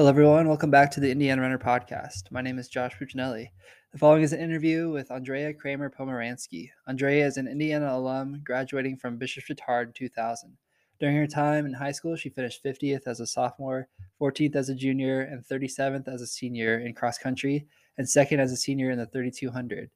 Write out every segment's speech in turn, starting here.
Hello, everyone. Welcome back to the Indiana Runner Podcast. My name is Josh Puccinelli. The following is an interview with Andrea Kremer Pomeranski. Andrea is an Indiana alum graduating from Bishop Chatard in 2000. During her time in high school, she finished 50th as a sophomore, 14th as a junior, and 37th as a senior in cross country, and second as a senior in the 3200.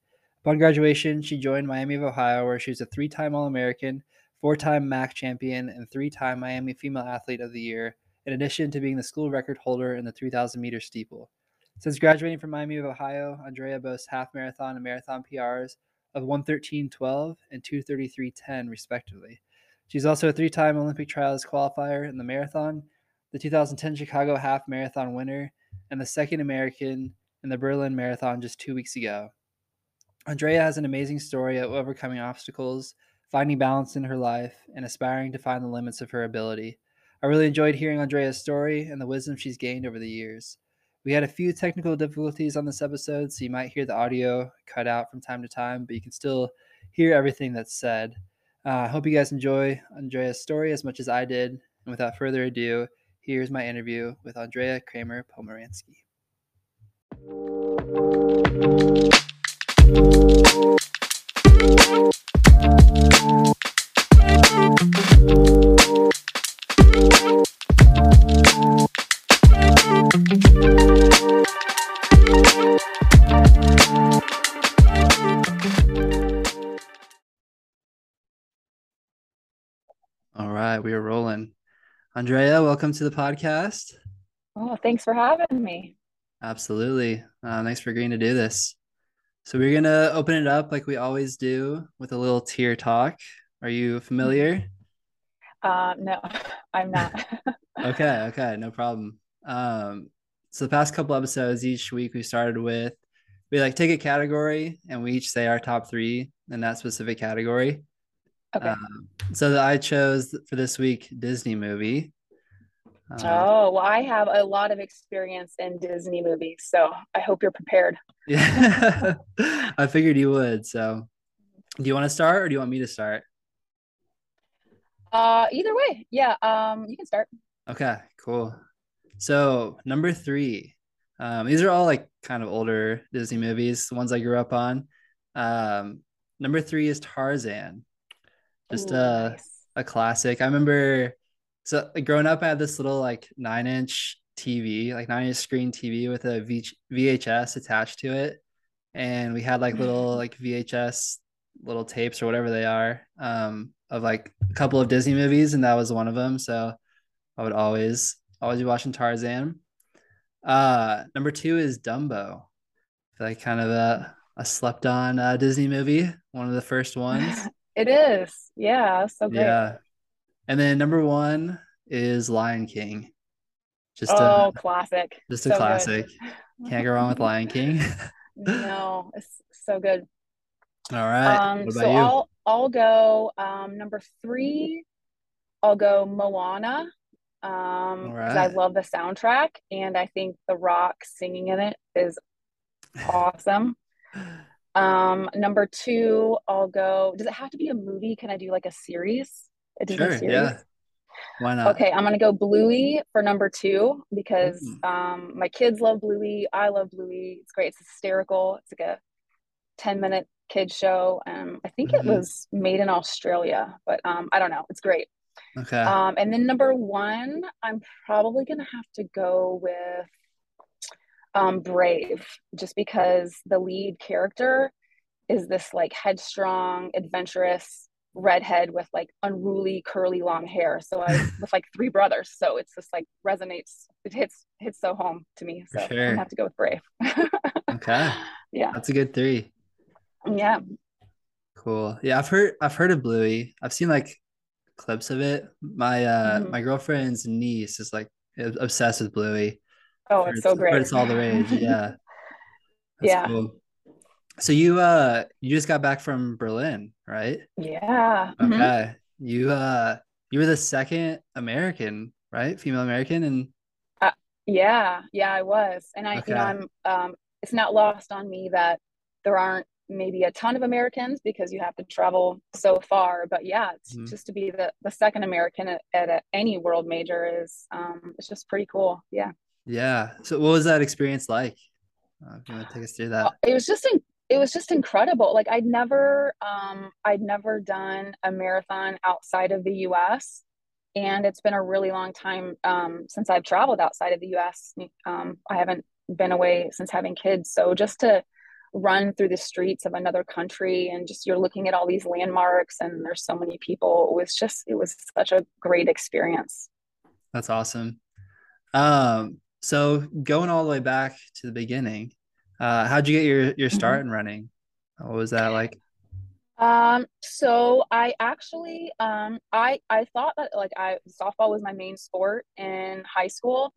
Upon graduation, she joined Miami of Ohio, where she was a three-time All-American, four-time MAC champion, and three-time Miami Female Athlete of the Year, in addition to being the school record holder in the 3,000-meter steeple. Since graduating from Miami of Ohio, Andrea boasts half marathon and marathon PRs of 1:13:12 and 2:33:10, respectively. She's also a three-time Olympic trials qualifier in the marathon, the 2010 Chicago half marathon winner, and the second American in the Berlin marathon just 2 weeks ago. Andrea has an amazing story of overcoming obstacles, finding balance in her life, and aspiring to find the limits of her ability. I really enjoyed hearing Andrea's story and the wisdom she's gained over the years. We had a few technical difficulties on this episode, so you might hear the audio cut out from time to time, but you can still hear everything that's said. I hope you guys enjoy Andrea's story as much as I did. And without further ado, here's my interview with Andrea Kremer Pomeranski. All right, we are rolling. Andrea, welcome to the podcast. Oh, thanks for having me. Absolutely. Thanks for agreeing to do this. So we're going to open it up like we always do with a little tier talk. Are you familiar? No, I'm not. Okay, no problem. So the past couple episodes each week we started with, we like take a category and we each say our top three in that specific category. Okay. So I chose for this week Disney movie. I have a lot of experience in Disney movies, so I hope you're prepared. Yeah, I figured you would. So, do you want to start, or do you want me to start? Either way, yeah. You can start. Okay, cool. So number three, these are all like kind of older Disney movies, the ones I grew up on. Number three is Tarzan. Just a classic. I remember, so like, growing up, I had this little like 9-inch TV, like 9-inch screen TV with a VHS attached to it, and we had like little like VHS little tapes or whatever they are of like a couple of Disney movies, and that was one of them. So I would always be watching Tarzan. Number two is Dumbo, like kind of a slept on Disney movie, one of the first ones. It is. Yeah. So great. Yeah. And then number one is Lion King. Classic. Just a so classic. Good. Can't go wrong with Lion King. No, it's so good. All right. What about you? I'll go number three. I'll go Moana. Right. I love the soundtrack, and I think The Rock singing in it is awesome. Number two, I'll go, does it have to be a movie? Can I do like a series? Sure, yeah. Why not? Okay, I'm going to go Bluey for number two because my kids love Bluey. I love Bluey. It's great. It's hysterical. It's like a 10-minute kid show. I think it was made in Australia, but I don't know. It's great. Okay. And then number one, I'm probably going to have to go with Brave, just because the lead character is this like headstrong, adventurous redhead with like unruly curly long hair, with like three brothers, so it's just like resonates, it hits so home to me, so sure. I have to go with Brave. Okay, yeah, that's a good three. Yeah, cool. Yeah, I've heard of Bluey. I've seen like clips of it. My my girlfriend's niece is like obsessed with Bluey. Oh, it's so great. But it's all the rage. Yeah. Yeah. Cool. So you just got back from Berlin, right? Yeah. Okay. Mm-hmm. You were the second American, right? Female American. And yeah, I was. And I, I'm it's not lost on me that there aren't maybe a ton of Americans because you have to travel so far, but yeah, it's just to be the second American at any world major is, it's just pretty cool. Yeah. Yeah. So what was that experience like? If you want to take us through that. It was just incredible. Like I'd never done a marathon outside of the US, and it's been a really long time since I've traveled outside of the US. I haven't been away since having kids. So just to run through the streets of another country and just, you're looking at all these landmarks and there's so many people, it was such a great experience. That's awesome. So going all the way back to the beginning, how'd you get your start in running? What was that like? So I actually, I thought that softball was my main sport in high school.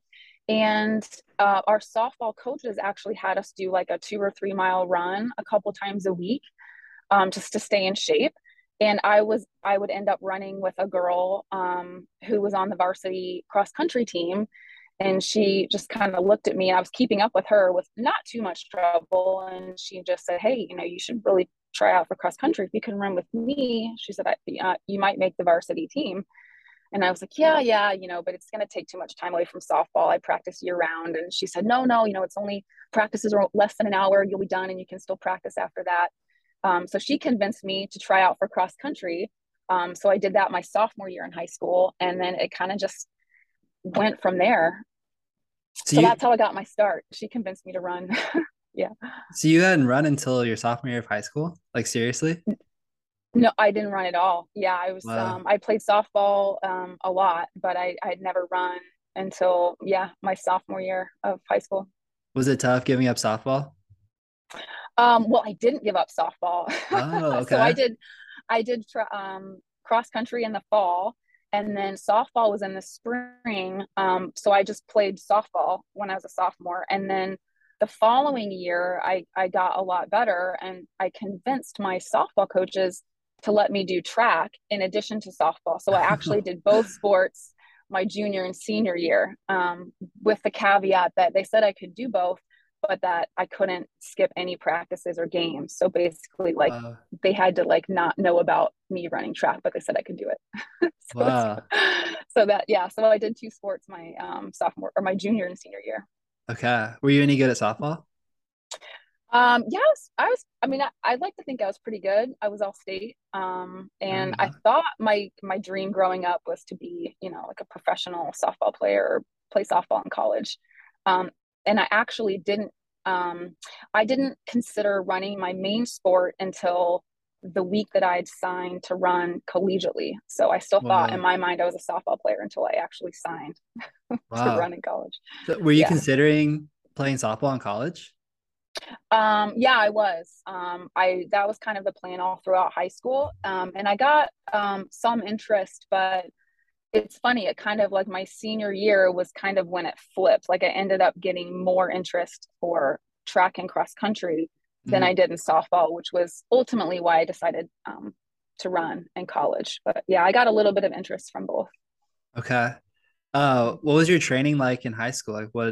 And our softball coaches actually had us do like a 2 or 3 mile run a couple times a week, just to stay in shape. And I would end up running with a girl who was on the varsity cross country team. And she just kind of looked at me, and I was keeping up with her with not too much trouble. And she just said, "Hey, you should really try out for cross country. If you can run with me," she said, "you might make the varsity team." And I was like, yeah, but it's going to take too much time away from softball. I practice year round. And she said, no, it's only practices are less than an hour. You'll be done and you can still practice after that. So she convinced me to try out for cross country. So I did that my sophomore year in high school. And then it kind of just went from there. So that's how I got my start. She convinced me to run. Yeah. So you hadn't run until your sophomore year of high school? Like, seriously? No, I didn't run at all. Yeah, I was. Wow. I played softball a lot, but I'd never run until my sophomore year of high school. Was it tough giving up softball? Well, I didn't give up softball. Oh, okay. So I did cross country in the fall, and then softball was in the spring. So I just played softball when I was a sophomore, and then the following year I got a lot better, and I convinced my softball coaches to let me do track in addition to softball. So I actually did both sports my junior and senior year, with the caveat that they said I could do both, but that I couldn't skip any practices or games. So basically, like, they had to not know about me running track, but they said I could do it. So I did two sports my my junior and senior year. Okay. Were you any good at softball? Yeah, I'd like to think I was pretty good. I was all state. And I thought my dream growing up was to be, like a professional softball player or play softball in college. And I actually didn't consider running my main sport until the week that I'd signed to run collegiately. So I still thought in my mind I was a softball player until I actually signed to run in college. So were you considering playing softball in college? Yeah, I was. That was kind of the plan all throughout high school. And I got some interest, but it's funny, it kind of like my senior year was kind of when it flipped. Like I ended up getting more interest for track and cross country than I did in softball, which was ultimately why I decided to run in college. But yeah, I got a little bit of interest from both. Okay. What was your training like in high school? Like what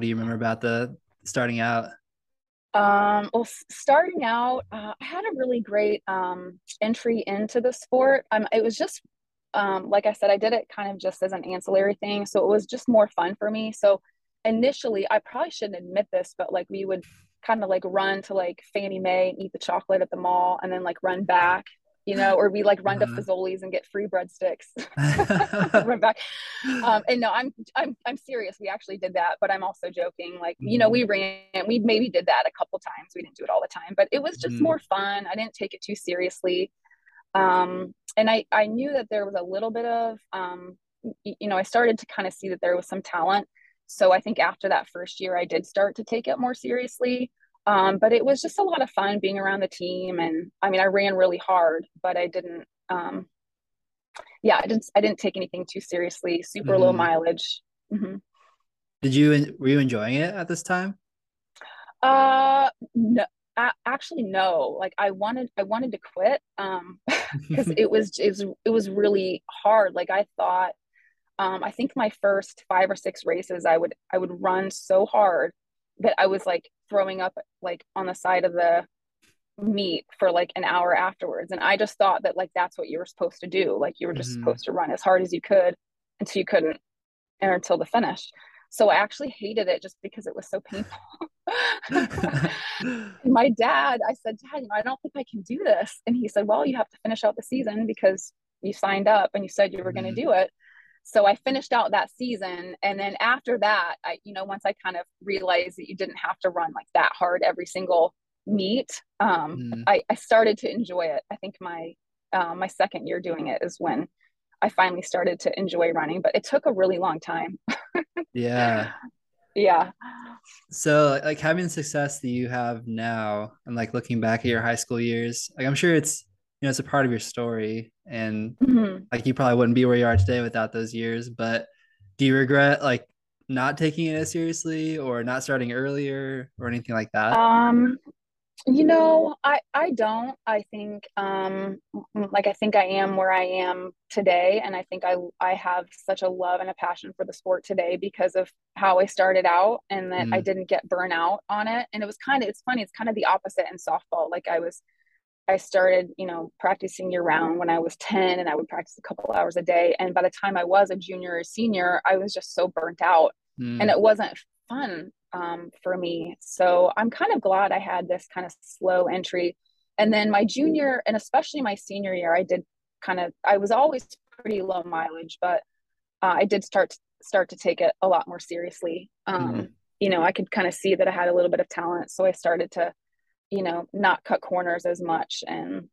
do you remember about the starting out? Starting out, I had a really great entry into the sport. It was just, like I said, I did it kind of just as an ancillary thing. So it was just more fun for me. So initially, I probably shouldn't admit this, but like we would kind of like run to like Fannie Mae and eat the chocolate at the mall and then like run back, or we like run to Fazoli's and get free breadsticks. Run back. And no, I'm serious. We actually did that, but I'm also joking. Like, we maybe did that a couple times. We didn't do it all the time, but it was just more fun. I didn't take it too seriously. And I knew that there was a little bit of, I started to kind of see that there was some talent. So I think after that first year, I did start to take it more seriously. But it was just a lot of fun being around the team. And I mean, I ran really hard, but I didn't, I didn't take anything too seriously, super low mileage. Mm-hmm. Were you enjoying it at this time? No, actually, no. Like I wanted to quit. 'Cause it was really hard. Like I thought, I think my first 5 or 6 races, I would run so hard that I was like throwing up like on the side of the meet for like an hour afterwards. And I just thought that like, that's what you were supposed to do. Like you were just supposed to run as hard as you could until you couldn't, or until the finish. So I actually hated it just because it was so painful. My dad, I said, Dad, you know, I don't think I can do this. And he said, well, you have to finish out the season because you signed up and you said you were going to do it. So I finished out that season. And then after that, I, you know, once I kind of realized that you didn't have to run like that hard every single meet, I started to enjoy it. I think my, my second year doing it is when I finally started to enjoy running, but it took a really long time. Yeah. Yeah. So like having success that you have now and like looking back at your high school years, like I'm sure it's, you know, it's a part of your story and like you probably wouldn't be where you are today without those years, but do you regret like not taking it as seriously or not starting earlier or anything like that? You know, I don't, I think, like, I think I am where I am today. And I think I have such a love and a passion for the sport today because of how I started out and that I didn't get burnt out on it. And it was kind of, it's funny, it's kind of the opposite in softball. Like I started, you know, practicing year round when I was 10 and I would practice a couple hours a day. And by the time I was a junior or senior, I was just so burnt out and it wasn't fun for me. So I'm kind of glad I had this kind of slow entry. And then my junior and especially my senior year, I did kind of, I was always pretty low mileage, but I did start to take it a lot more seriously. You know, I could kind of see that I had a little bit of talent. So I started to, you know, not cut corners as much and,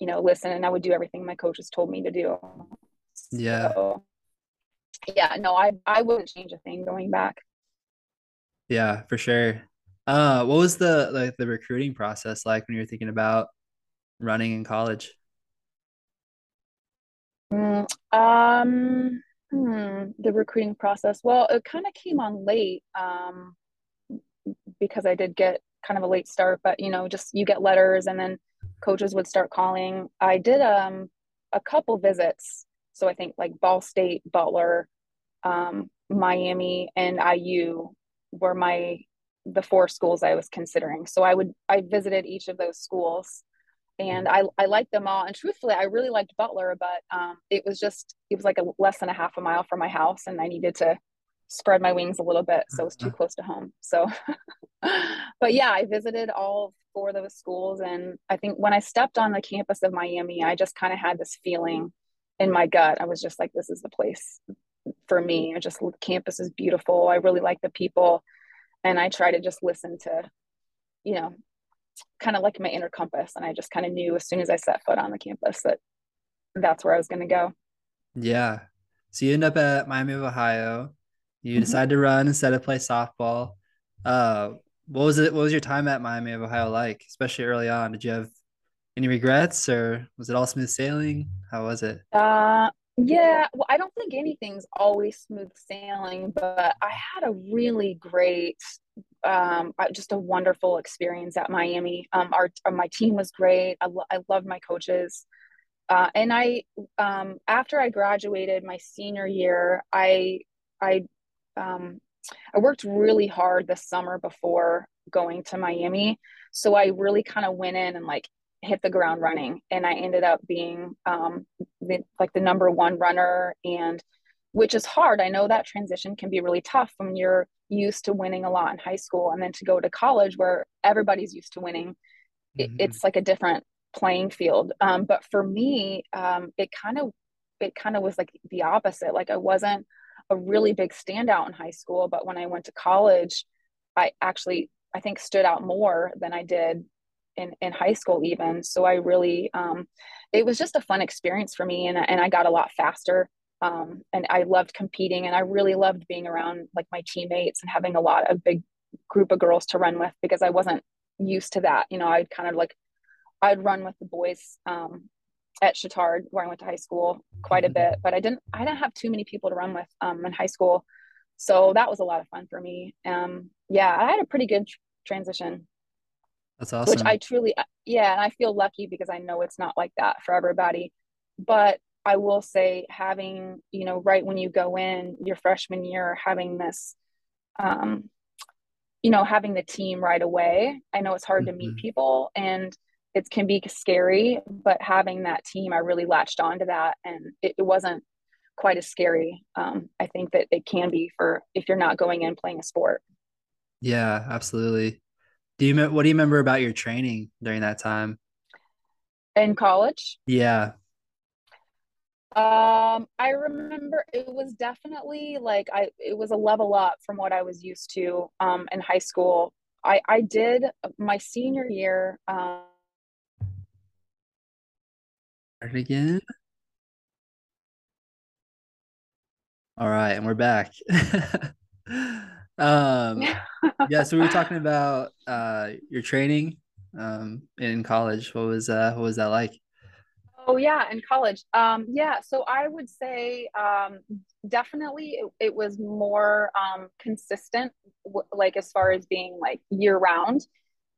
you know, listen, and I would do everything my coaches told me to do. Yeah. So, yeah, no, I wouldn't change a thing going back. Yeah, for sure. What was the recruiting process like when you were thinking about running in college? The recruiting process. Well, it kind of came on late because I did get kind of a late start, but you know, just you get letters and then coaches would start calling. I did a couple visits. So I think like Ball State, Butler, Miami and IU were the four schools I was considering. So I visited each of those schools and I liked them all. And truthfully, I really liked Butler, but it was like a less than a half a mile from my house and I needed to spread my wings a little bit. So it was too close to home. So, but yeah, I visited all four of those schools. And I think when I stepped on the campus of Miami, I just kind of had this feeling in my gut. I was just like, this is the place for me. I just, campus is beautiful. I really like the people. And I try to just listen to, you know, kind of like my inner compass. And I just kind of knew as soon as I set foot on the campus that that's where I was going to go. Yeah. So you end up at Miami of Ohio. You decide to run instead of play softball. What was your time at Miami of Ohio like, especially early on? Did you have any regrets or was it all smooth sailing? How was it? Yeah, well, I don't think anything's always smooth sailing, but I had a really great, just a wonderful experience at Miami. My team was great. I loved my coaches. And after I graduated my senior year, I worked really hard the summer before going to Miami. So I really kind of went in and like hit the ground running, and I ended up being the number one runner, and which is hard. I know that transition can be really tough when you're used to winning a lot in high school and then to go to college where everybody's used to winning. It's like a different playing field. But for me, it kind of was like the opposite. Like I wasn't a really big standout in high school, but when I went to college, I think stood out more than I did in high school even. So I really, it was just a fun experience for me. And I got a lot faster. And I loved competing and I really loved being around like my teammates and having a big group of girls to run with, because I wasn't used to that. You know, I'd run with the boys, at Chatard where I went to high school quite a bit, but I didn't have too many people to run with, in high school. So that was a lot of fun for me. Yeah, I had a pretty good transition. That's awesome. Which I truly, yeah. And I feel lucky because I know it's not like that for everybody, but I will say having, you know, right when you go in your freshman year, having this, you know, having the team right away, I know it's hard to meet people and it can be scary, but having that team, I really latched onto that. And it wasn't quite as scary. I think that it can be for if you're not going in playing a sport. Yeah, absolutely. What do you remember about your training during that time? In college? Yeah. I remember it was definitely like it was a level up from what I was used to in high school. I did my senior year. Start again. All right, and we're back. Yeah, so we were talking about your training in college. What was that like? Oh yeah, in college. Yeah, so I would say definitely it was more consistent, like as far as being like year round,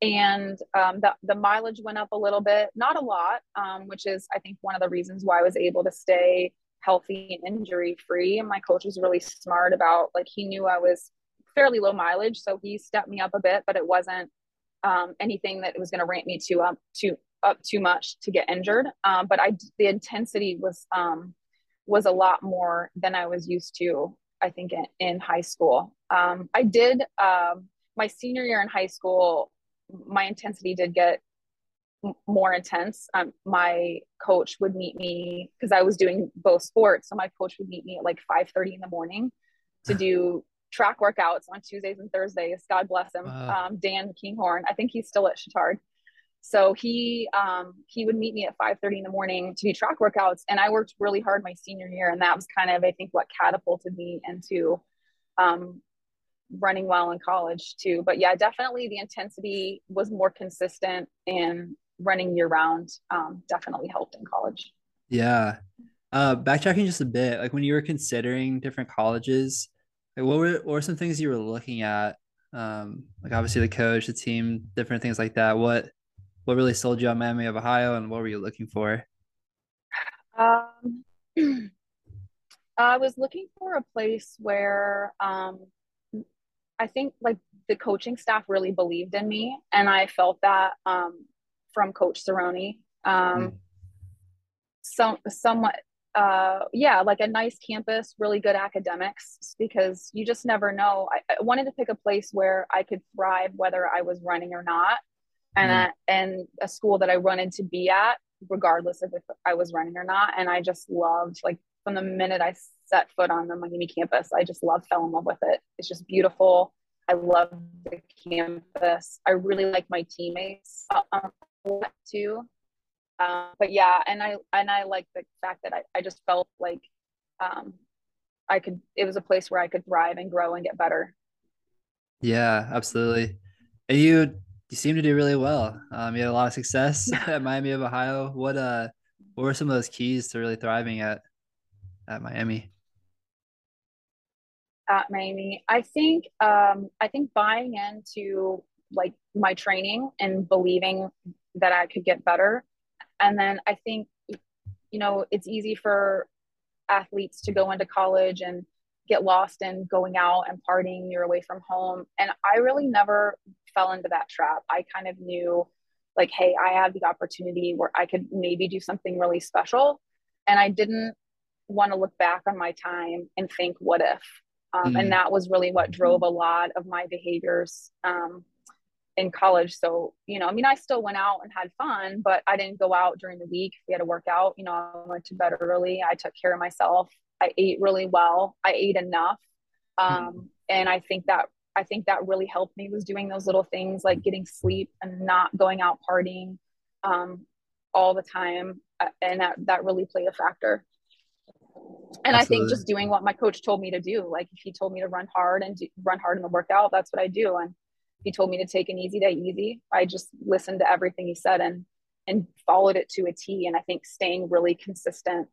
and the mileage went up a little bit, not a lot, which is I think one of the reasons why I was able to stay healthy and injury free. And my coach was really smart about, like, he knew I was fairly low mileage, so he stepped me up a bit, but it wasn't anything that was going to ramp me up too much to get injured. But the intensity was a lot more than I was used to, I think, in high school. I did, my senior year in high school, my intensity did get more intense. My coach would meet me, because I was doing both sports, so my coach would meet me at like 5:30 in the morning to do track workouts on Tuesdays and Thursdays. God bless him. Dan Kinghorn, I think he's still at Chatard. So he would meet me at 5:30 in the morning to do track workouts. And I worked really hard my senior year, and that was kind of, I think, what catapulted me into running well in college too. But yeah, definitely the intensity was more consistent, and running year round definitely helped in college. Yeah. Backtracking just a bit, like when you were considering different colleges, like what were some things you were looking at? Like obviously the coach, the team, different things like that. What really sold you on Miami of Ohio, and what were you looking for? I was looking for a place where I think like the coaching staff really believed in me, and I felt that from Coach Cerrone. Yeah, like a nice campus, really good academics, because you just never know. I wanted to pick a place where I could thrive, whether I was running or not. And a school that I wanted to be at, regardless of if I was running or not. And I just loved, like, from the minute I set foot on the Miami campus, I just fell in love with it. It's just beautiful. I love the campus. I really like my teammates too. But yeah, and I like the fact that I just felt like it was a place where I could thrive and grow and get better. Yeah, absolutely. And you seem to do really well. You had a lot of success at Miami of Ohio. What were some of those keys to really thriving at Miami? At Miami, I think buying into like my training and believing that I could get better. And then I think, you know, it's easy for athletes to go into college and get lost in going out and partying. You're away from home. And I really never fell into that trap. I kind of knew, like, hey, I have the opportunity where I could maybe do something really special. And I didn't want to look back on my time and think, what if? And that was really what drove a lot of my behaviors in college. So, you know, I mean, I still went out and had fun, but I didn't go out during the week. We had to work out. You know, I went to bed early. I took care of myself. I ate really well. I ate enough. And I think that really helped me, was doing those little things like getting sleep and not going out partying all the time. And that really played a factor. And absolutely. I think just doing what my coach told me to do. Like if he told me to run hard and run hard in the workout, that's what I do. And if he told me to take an easy day easy, I just listened to everything he said and followed it to a T. And I think staying really consistent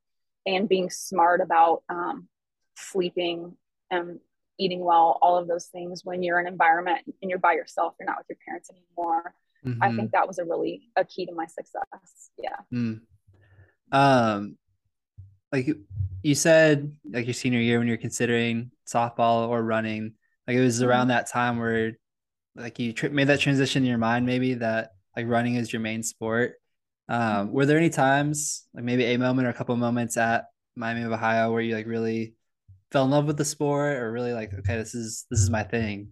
and being smart about sleeping and eating well, all of those things when you're in an environment and you're by yourself, you're not with your parents anymore. I think that was a key to my success. Yeah. Like you said, like your senior year when you're considering softball or running, like it was around that time where like you made that transition in your mind, maybe that like running is your main sport. Were there any times, like maybe a moment or a couple moments at Miami of Ohio, where you like really fell in love with the sport, or really like, okay, this is my thing?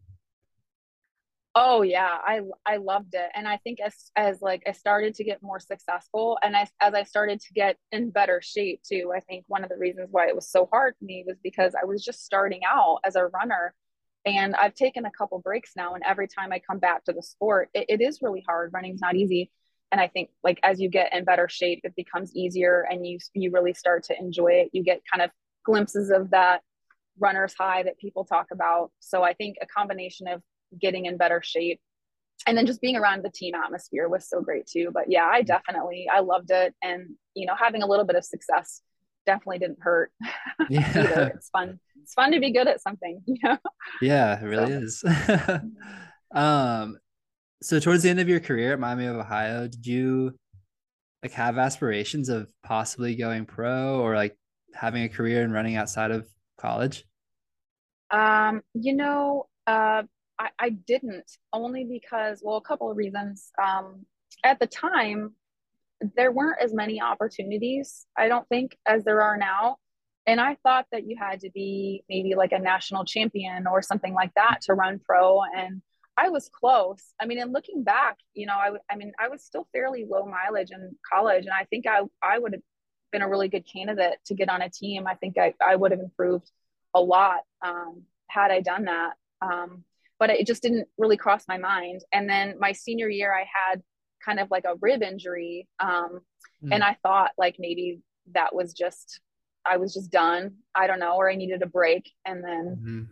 Oh yeah, I loved it. And I think as like I started to get more successful, and as I started to get in better shape too, I think one of the reasons why it was so hard for me was because I was just starting out as a runner, and I've taken a couple breaks now, and every time I come back to the sport, it is really hard. Running's not easy. And I think like as you get in better shape, it becomes easier, and you really start to enjoy it. You get kind of glimpses of that runner's high that people talk about. So I think a combination of getting in better shape and then just being around the team atmosphere was so great too. But yeah, I loved it. And, you know, having a little bit of success definitely didn't hurt. Yeah. It's fun. It's fun to be good at something, you know? Yeah, it really is. So towards the end of your career at Miami of Ohio, did you like have aspirations of possibly going pro, or like having a career and running outside of college? I didn't, only because, well, a couple of reasons. At the time, there weren't as many opportunities, I don't think, as there are now. And I thought that you had to be maybe like a national champion or something like that to run pro. And I was close. I mean, and looking back, you know, I was still fairly low mileage in college. And I think I would have been a really good candidate to get on a team. I think I would have improved a lot had I done that. But it just didn't really cross my mind. And then my senior year, I had kind of like a rib injury. And I thought like maybe that was just, I was just done. I don't know, or I needed a break. And then,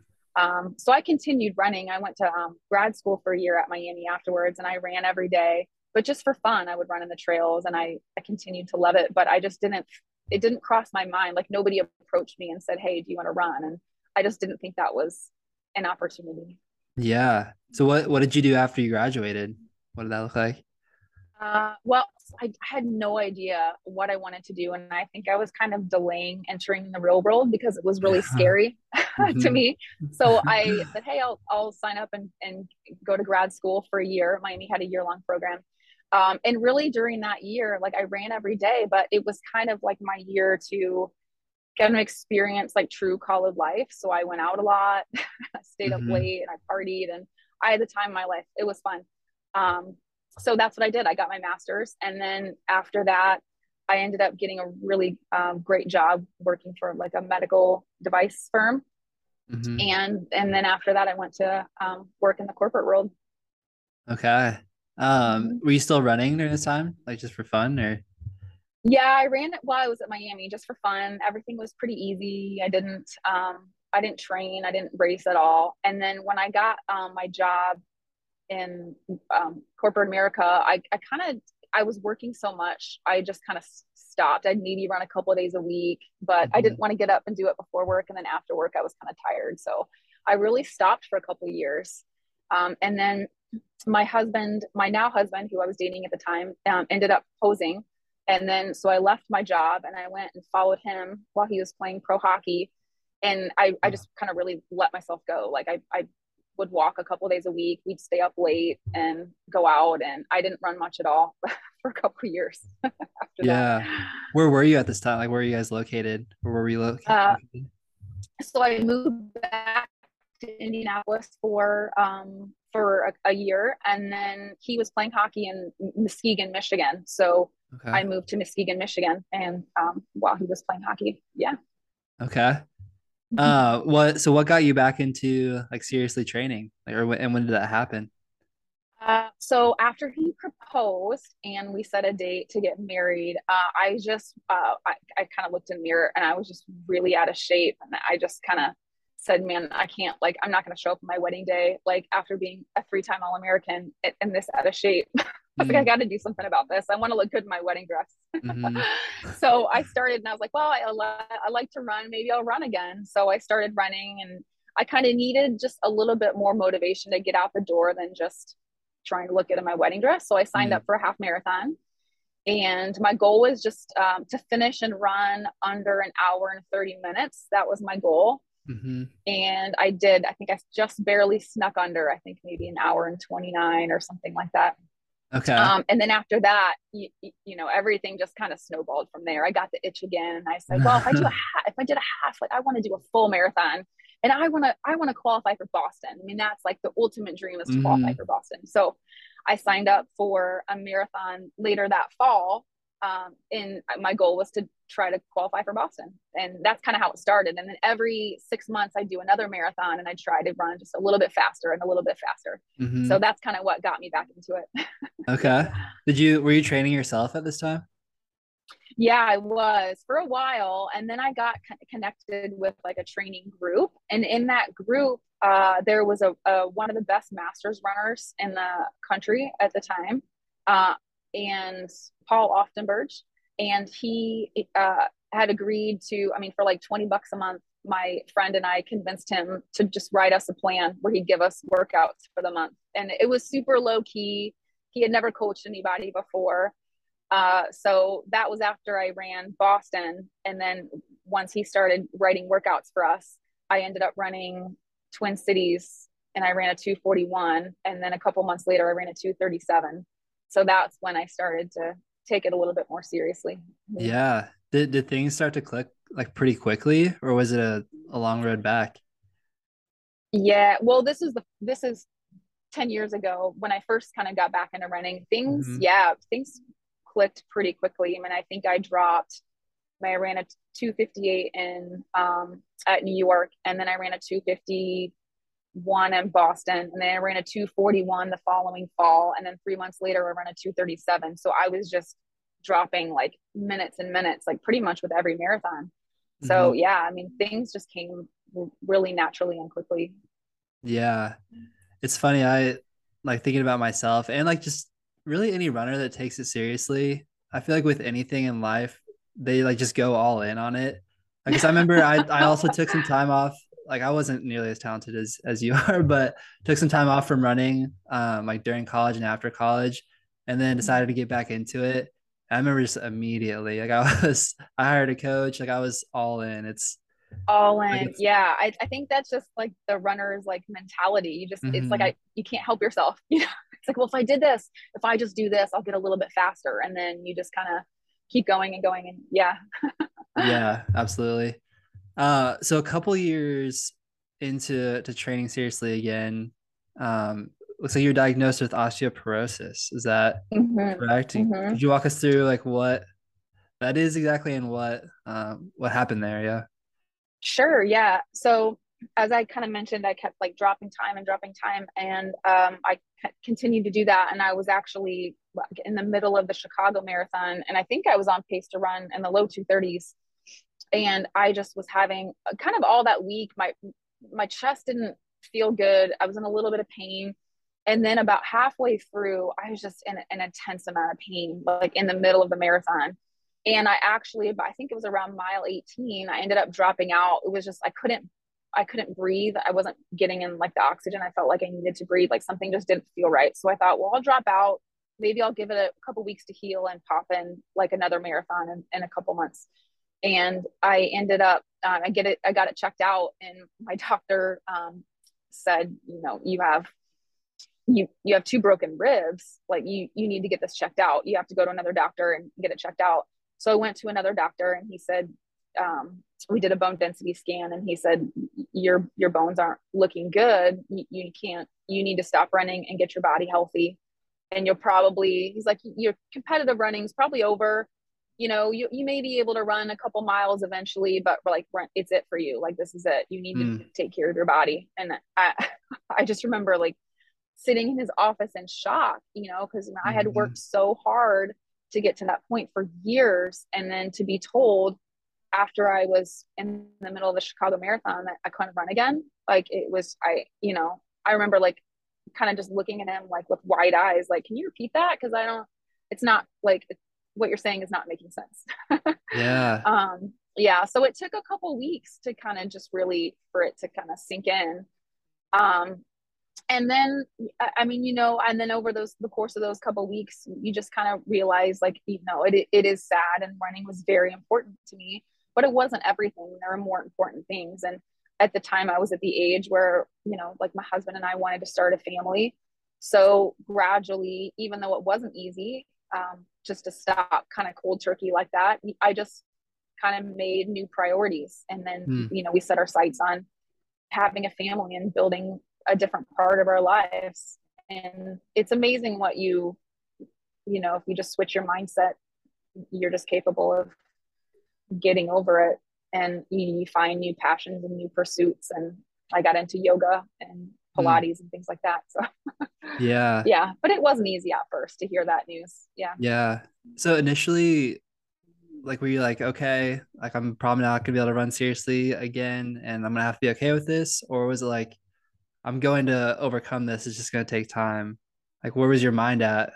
so I continued running. I went to grad school for a year at Miami afterwards, and I ran every day, but just for fun. I would run in the trails, and I continued to love it, but I just it didn't cross my mind. Like nobody approached me and said, hey, do you want to run? And I just didn't think that was an opportunity. Yeah. So what did you do after you graduated? What did that look like? Well, I had no idea what I wanted to do. And I think I was kind of delaying entering the real world because it was really scary to me. So I said, hey, I'll sign up and go to grad school for a year. Miami had a year-long program. And really during that year, like I ran every day, but it was kind of like my year to kind of experience like true college life. So I went out a lot, I stayed up late, and I partied, and I had the time of my life. It was fun. So that's what I did. I got my master's. And then after that, I ended up getting a really great job working for like a medical device firm. And then after that, I went to work in the corporate world. Okay. Were you still running during this time? Like just for fun, or? Yeah, I ran it while I was at Miami just for fun. Everything was pretty easy. I didn't train. I didn't race at all. And then when I got my job in corporate America, I was working so much. I just kind of stopped. I'd maybe run a couple of days a week, but I didn't want to get up and do it before work. And then after work, I was kind of tired. So I really stopped for a couple of years. And then my now husband, who I was dating at the time, ended up posing. And then, so I left my job and I went and followed him while he was playing pro hockey. And I just kind of really let myself go. Like I would walk a couple of days a week. We'd stay up late and go out, and I didn't run much at all for a couple of years after that. Yeah. Where were you at this time? Like, where are you guys located? Where were we located? So I moved back to Indianapolis for a year. And then he was playing hockey in Muskegon, Michigan. So okay. I moved to Muskegon, Michigan, and while he was playing hockey. Yeah. Okay. So what got you back into like seriously training? Like, and when did that happen? So after he proposed and we set a date to get married, I kind of looked in the mirror and I was just really out of shape. And I just kind of said, man, I can't, like, I'm not going to show up on my wedding day. Like after being a 3-time All-American and this out of shape, I was like, I got to do something about this. I want to look good in my wedding dress. So I started, and I was like, well, I like to run. Maybe I'll run again. So I started running, and I kind of needed just a little bit more motivation to get out the door than just trying to look good in my wedding dress. So I signed up for a half marathon, and my goal was just to finish and run under an hour and 30 minutes. That was my goal. And I did. I think I just barely snuck under, I think maybe an hour and 29 or something like that. Okay. And then after that, you know, everything just kind of snowballed from there. I got the itch again, and I said, well, if I did a half, like I want to do a full marathon, and I want to qualify for Boston. I mean, that's like the ultimate dream, is to qualify for Boston. So I signed up for a marathon later that fall. And my goal was to try to qualify for Boston, and that's kind of how it started. And then every 6 months I do another marathon, and I try to run just a little bit faster and a little bit faster. Mm-hmm. So that's kind of what got me back into it. Okay. Were you training yourself at this time? Yeah, I was for a while. And then I got connected with like a training group, and in that group, there was one of the best masters runners in the country at the time. And Paul Oftenberg, and he had agreed to, I mean, for like $20 a month, my friend and I convinced him to just write us a plan where he'd give us workouts for the month. And it was super low key. He had never coached anybody before. So that was after I ran Boston. And then once he started writing workouts for us, I ended up running Twin Cities, and I ran a 2:41. And then a couple months later, I ran a 2:37. So that's when I started to take it a little bit more seriously. Yeah. Did things start to click like pretty quickly, or was it a long road back? Yeah. Well, this is 10 years ago when I first kind of got back into running. Things, things clicked pretty quickly. I mean, I think I dropped, I ran a 2:58 in at New York, and then I ran a 2:51 in Boston, and then I ran a 2:41 the following fall, and then 3 months later I ran a 2:37. So I was just dropping like minutes and minutes, like pretty much with every marathon. So yeah, I mean, things just came really naturally and quickly. Yeah, it's funny, I like thinking about myself, and like just really any runner that takes it seriously, I feel like with anything in life they like just go all in on it. Because I remember I also took some time off. Like I wasn't nearly as talented as you are, but took some time off from running, like during college and after college, and then decided to get back into it. I remember just immediately, like I hired a coach, like I was all in. It's all in. Like it's, yeah. I think that's just like the runner's like mentality. You just, it's like, you can't help yourself. You know, it's like, well, if I did this, if I just do this, I'll get a little bit faster. And then you just kind of keep going and going. And yeah. Yeah, absolutely. So a couple years into training seriously again, looks like you're diagnosed with osteoporosis. Is that correct? Mm-hmm. Could you walk us through like what that is exactly, and what happened there? Yeah. Sure. Yeah. So as I kind of mentioned, I kept like dropping time. And, I continued to do that. And I was actually in the middle of the Chicago marathon, and I think I was on pace to run in the low 230s. And I just was having kind of all that week, my chest didn't feel good. I was in a little bit of pain. And then about halfway through, I was just in an intense amount of pain, like in the middle of the marathon. And I think it was around mile 18, I ended up dropping out. It was just, I couldn't breathe. I wasn't getting in like the oxygen. I felt like I needed to breathe, like something just didn't feel right. So I thought, well, I'll drop out. Maybe I'll give it a couple weeks to heal and pop in like another marathon in a couple months. And I ended up, I got it checked out, and my doctor said, you know, you have two broken ribs. Like you need to get this checked out. You have to go to another doctor and get it checked out. So I went to another doctor, and he said, we did a bone density scan, and he said, your bones aren't looking good. You need to stop running and get your body healthy. And he's like, your competitive running is probably over. You know, you may be able to run a couple miles eventually, but like, it's it for you. Like, this is it. You need to take care of your body. And I just remember like sitting in his office in shock, you know, because I had worked so hard to get to that point for years. And then to be told after I was in the middle of the Chicago marathon that I couldn't run again. Like it was, you know, I remember like kind of just looking at him like with wide eyes, like, can you repeat that? Cause it's not like, what you're saying is not making sense. Yeah. Yeah. So it took a couple weeks to kind of just really for it to kind of sink in. And then, I mean, you know, and then over the course of those couple weeks, you just kind of realize like, you know, it is sad, and running was very important to me, but it wasn't everything. There were more important things. And at the time I was at the age where, you know, like my husband and I wanted to start a family. So gradually, even though it wasn't easy, just to stop kind of cold turkey like that, I just kind of made new priorities. And then, you know, we set our sights on having a family and building a different part of our lives. And it's amazing what you know, if you just switch your mindset, you're just capable of getting over it. And you find new passions and new pursuits. And I got into yoga and Pilates and things like that. So yeah. Yeah. But it wasn't easy at first to hear that news. Yeah. Yeah. So initially, like, were you like, okay, like, I'm probably not going to be able to run seriously again, and I'm going to have to be okay with this? Or was it like, I'm going to overcome this, it's just going to take time? Like, where was your mind at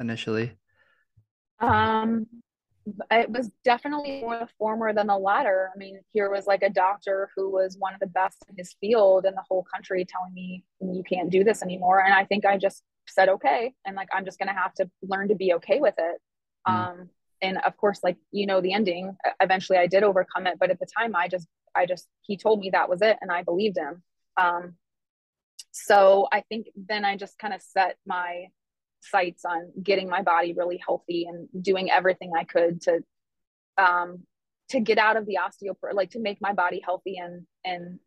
initially? It was definitely more the former than the latter. I mean, here was like a doctor who was one of the best in his field in the whole country telling me, you can't do this anymore. And I think I just said, okay. And like, I'm just going to have to learn to be okay with it. And of course, like, you know, the ending, eventually I did overcome it. But at the time, I just, he told me that was it, and I believed him. So I think then I just kind of set my sights on getting my body really healthy and doing everything I could to get out of the osteoporosis, like to make my body healthy and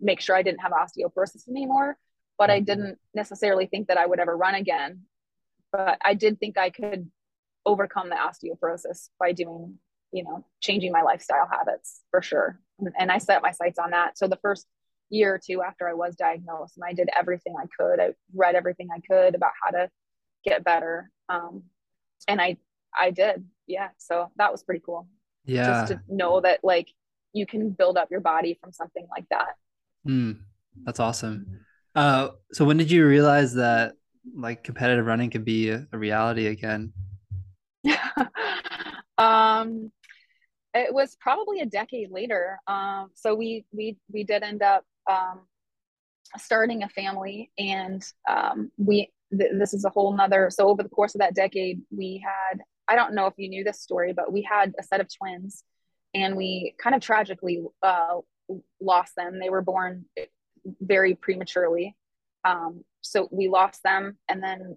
make sure I didn't have osteoporosis anymore. But I didn't necessarily think that I would ever run again. But I did think I could overcome the osteoporosis by doing, you know, changing my lifestyle habits for sure. And I set my sights on that. So the first year or two after I was diagnosed, and I did everything I could. I read everything I could about how to get better. And I did. Yeah. So that was pretty cool. Yeah. Just to know that like you can build up your body from something like that. That's awesome. So when did you realize that like competitive running could be a reality again? It was probably a decade later. So we did end up starting a family, and this is a whole nother. So over the course of that decade, we had, I don't know if you knew this story, but we had a set of twins, and we kind of tragically lost them. They were born very prematurely. So we lost them, and then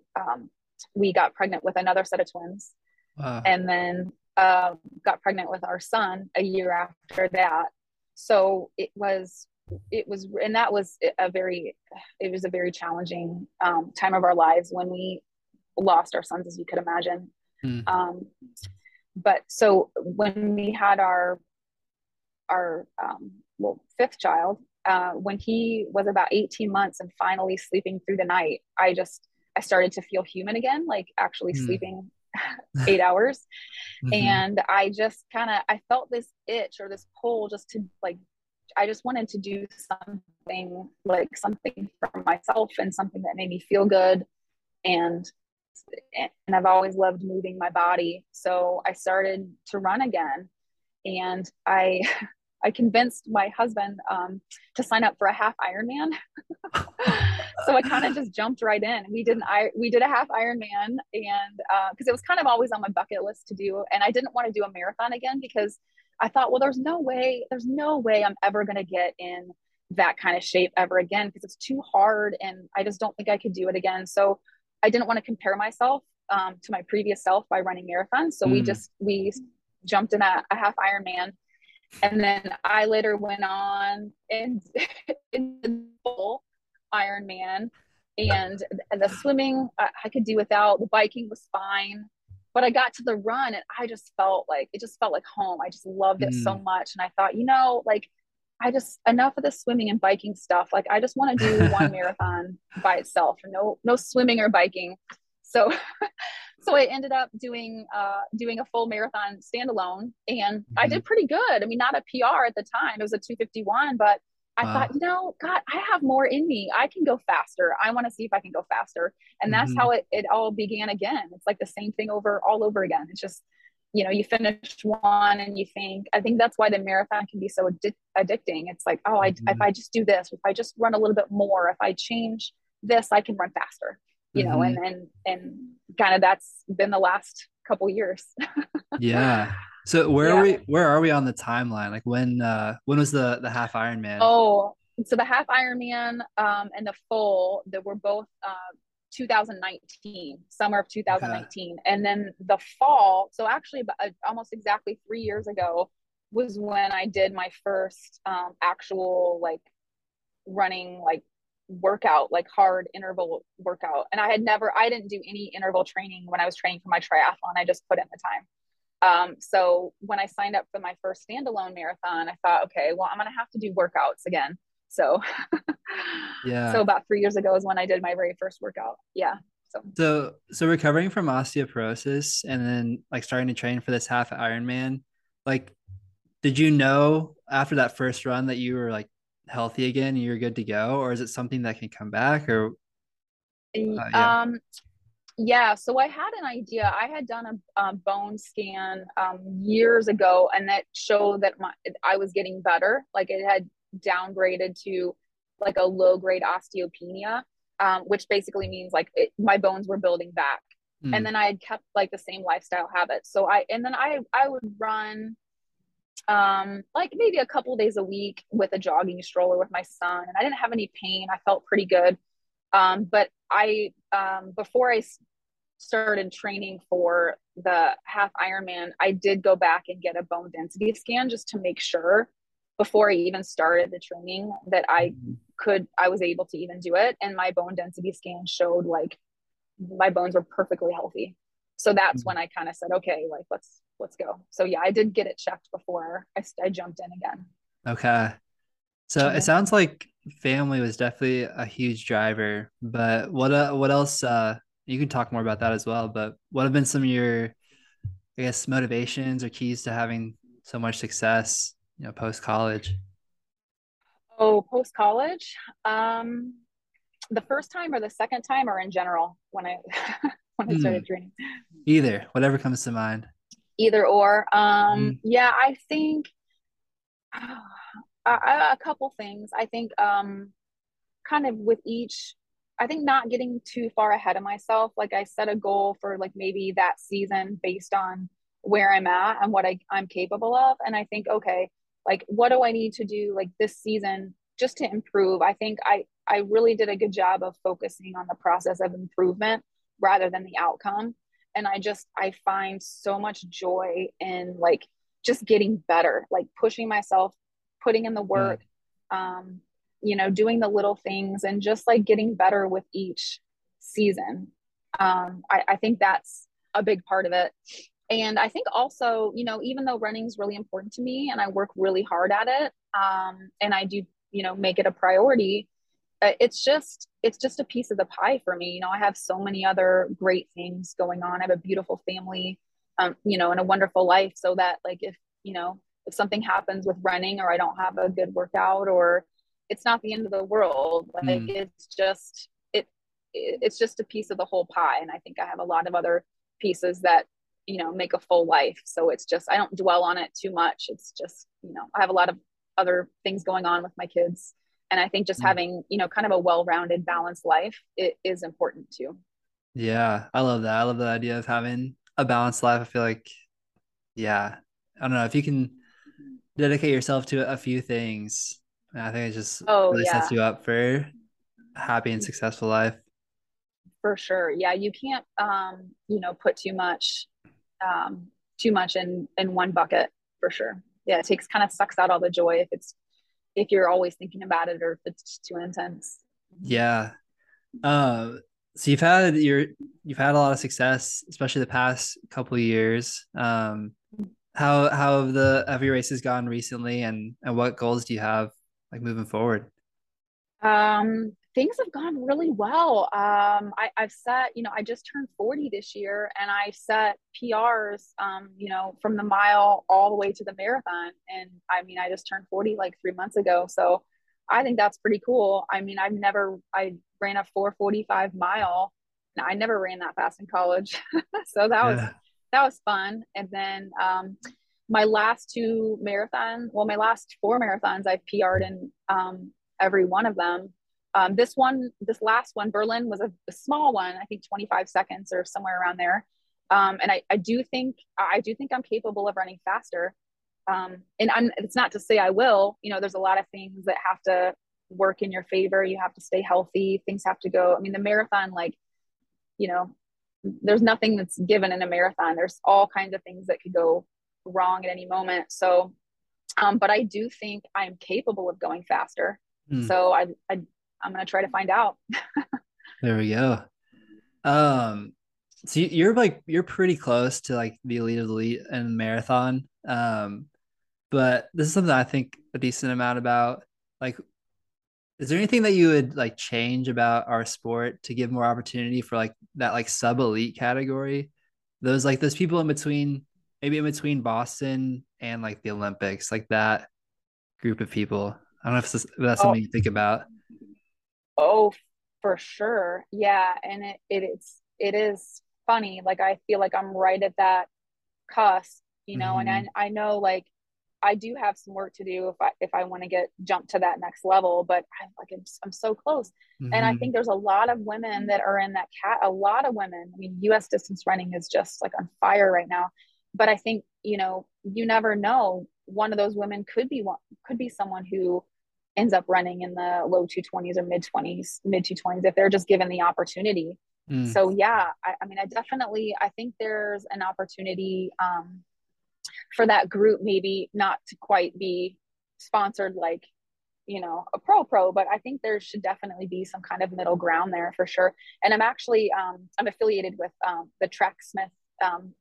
we got pregnant with another set of twins. Wow. And then got pregnant with our son a year after that. So it was, and that was a very challenging time of our lives when we lost our sons, as you could imagine. But so when we had our fifth child, when he was about 18 months and finally sleeping through the night, I started to feel human again, like actually sleeping 8 hours. And I just kind of, I felt this itch or this pull just to like, I just wanted to do something, like something for myself and something that made me feel good. And I've always loved moving my body. So I started to run again, and I convinced my husband to sign up for a half Ironman. So I kind of just jumped right in. We did a half Ironman, and because it was kind of always on my bucket list to do, and I didn't want to do a marathon again because I thought, well, there's no way I'm ever going to get in that kind of shape ever again because it's too hard, and I just don't think I could do it again. So I didn't want to compare myself to my previous self by running marathons. So we jumped in a half Ironman. And then I later went on in the full Ironman, and the swimming I could do without. The biking was fine, but I got to the run, and I just felt like it just felt like home. I just loved it so much, and I thought, you know, like I just enough of the swimming and biking stuff. Like I just want to do one marathon by itself, no swimming or biking. So I ended up doing a full marathon standalone, and I did pretty good. I mean, not a PR at the time, it was a 2:51, but I thought, you know, God, I have more in me. I can go faster. I want to see if I can go faster. And that's how it all began again. It's like the same thing all over again. It's just, you know, you finish one and you think, I think that's why the marathon can be so addicting. It's like, oh, if I just do this, if I just run a little bit more, if I change this, I can run faster. You know, and kind of that's been the last couple years. Yeah. So where are we on the timeline? Like when was the half Ironman? Oh, So the half Ironman and the full, that were both 2019, summer of 2019. And then the fall, so actually almost exactly 3 years ago was when I did my first actual like running, like workout, like hard interval workout. And I didn't do any interval training when I was training for my triathlon. I just put in the time. So when I signed up for my first standalone marathon, I thought, okay, well, I'm going to have to do workouts again. So, yeah. So about 3 years ago is when I did my very first workout. Yeah. So recovering from osteoporosis and then like starting to train for this half Ironman, like, did you know after that first run that you were like healthy again, and you're good to go, or is it something that can come back or? Yeah. Yeah, so I had an idea. I had done a bone scan years ago, and that showed that I was getting better. Like it had downgraded to like a low grade osteopenia, which basically means like my bones were building back. Mm. And then I had kept like the same lifestyle habits. So I would run like maybe a couple of days a week with a jogging stroller with my son, and I didn't have any pain. I felt pretty good. But I, before I started training for the half Ironman, I did go back and get a bone density scan just to make sure before I even started the training that I was able to even do it. And my bone density scan showed like my bones were perfectly healthy. So that's when I kind of said, okay, like, let's go. So yeah, I did get it checked before I jumped in again. Okay. So it sounds like family was definitely a huge driver, but what else, you can talk more about that as well, but what have been some of your, I guess, motivations or keys to having so much success, you know, post-college? Oh, post-college? The first time or the second time or in general when I, when I started training? Either, whatever comes to mind. Either or. Yeah, I think, a couple things. I think kind of with each, I think not getting too far ahead of myself. Like I set a goal for like maybe that season based on where I'm at and what I'm capable of. And I think, okay, like what do I need to do like this season just to improve? I think I really did a good job of focusing on the process of improvement rather than the outcome. And I find so much joy in like just getting better, like pushing myself, putting in the work, you know, doing the little things and just like getting better with each season. I think that's a big part of it. And I think also, you know, even though running is really important to me and I work really hard at it, and I do, you know, make it a priority, it's just a piece of the pie for me. You know, I have so many other great things going on. I have a beautiful family, you know, and a wonderful life. So that like, if, you know, if something happens with running or I don't have a good workout, or it's not the end of the world, like it's just a piece of the whole pie. And I think I have a lot of other pieces that, you know, make a full life. So it's just, I don't dwell on it too much. It's just, you know, I have a lot of other things going on with my kids. And I think just having, you know, kind of a well-rounded, balanced life, it is important too. Yeah. I love that. I love the idea of having a balanced life. I feel like, yeah, I don't know if you can dedicate yourself to a few things. I think it just sets you up for a happy and successful life. For sure. Yeah. You can't, you know, put too much in one bucket for sure. Yeah. It sucks out all the joy if you're always thinking about it or if it's too intense. Yeah. So you've had a lot of success, especially the past couple of years. How have the heavy races gone recently, and what goals do you have like moving forward? Things have gone really well. I've set, you know, I just turned 40 this year, and I set PRs, you know, from the mile all the way to the marathon. And I mean, I just turned 40 like 3 months ago, so I think that's pretty cool. I mean, I ran a 4:45 mile, and I never ran that fast in college, so that was fun. And then my last four marathons I've PR'd in every one of them. This last one, Berlin, was a small one, I think 25 seconds or somewhere around there. And I do think I'm capable of running faster. And it's not to say I will, you know, there's a lot of things that have to work in your favor. You have to stay healthy. Things have to go. I mean, the marathon, like, you know, there's nothing that's given in a marathon. There's all kinds of things that could go wrong at any moment. So, but I do think I'm capable of going faster. Mm. So I'm going to try to find out. There we go. So you're pretty close to like the elite of the elite in the marathon. But this is something I think a decent amount about. Like, is there anything that you would like change about our sport to give more opportunity for like that, like sub elite category? Those people in between, maybe in between Boston and like the Olympics, like that group of people. I don't know if that's something you think about. Oh, for sure. Yeah. And it is funny. Like, I feel like I'm right at that cusp, you know, mm-hmm. and I know, like, I do have some work to do if I want to jump to that next level, but I'm so close. Mm-hmm. And I think there's a lot of women that are in that a lot of women. I mean, US distance running is just like on fire right now, but I think, you know, you never know. One of those women could be someone who ends up running in the low 220s or mid 220s, if they're just given the opportunity. Mm. So yeah, I think there's an opportunity, for that group, maybe not to quite be sponsored like, you know, a pro, but I think there should definitely be some kind of middle ground there for sure. And I'm actually I'm affiliated with the Tracksmith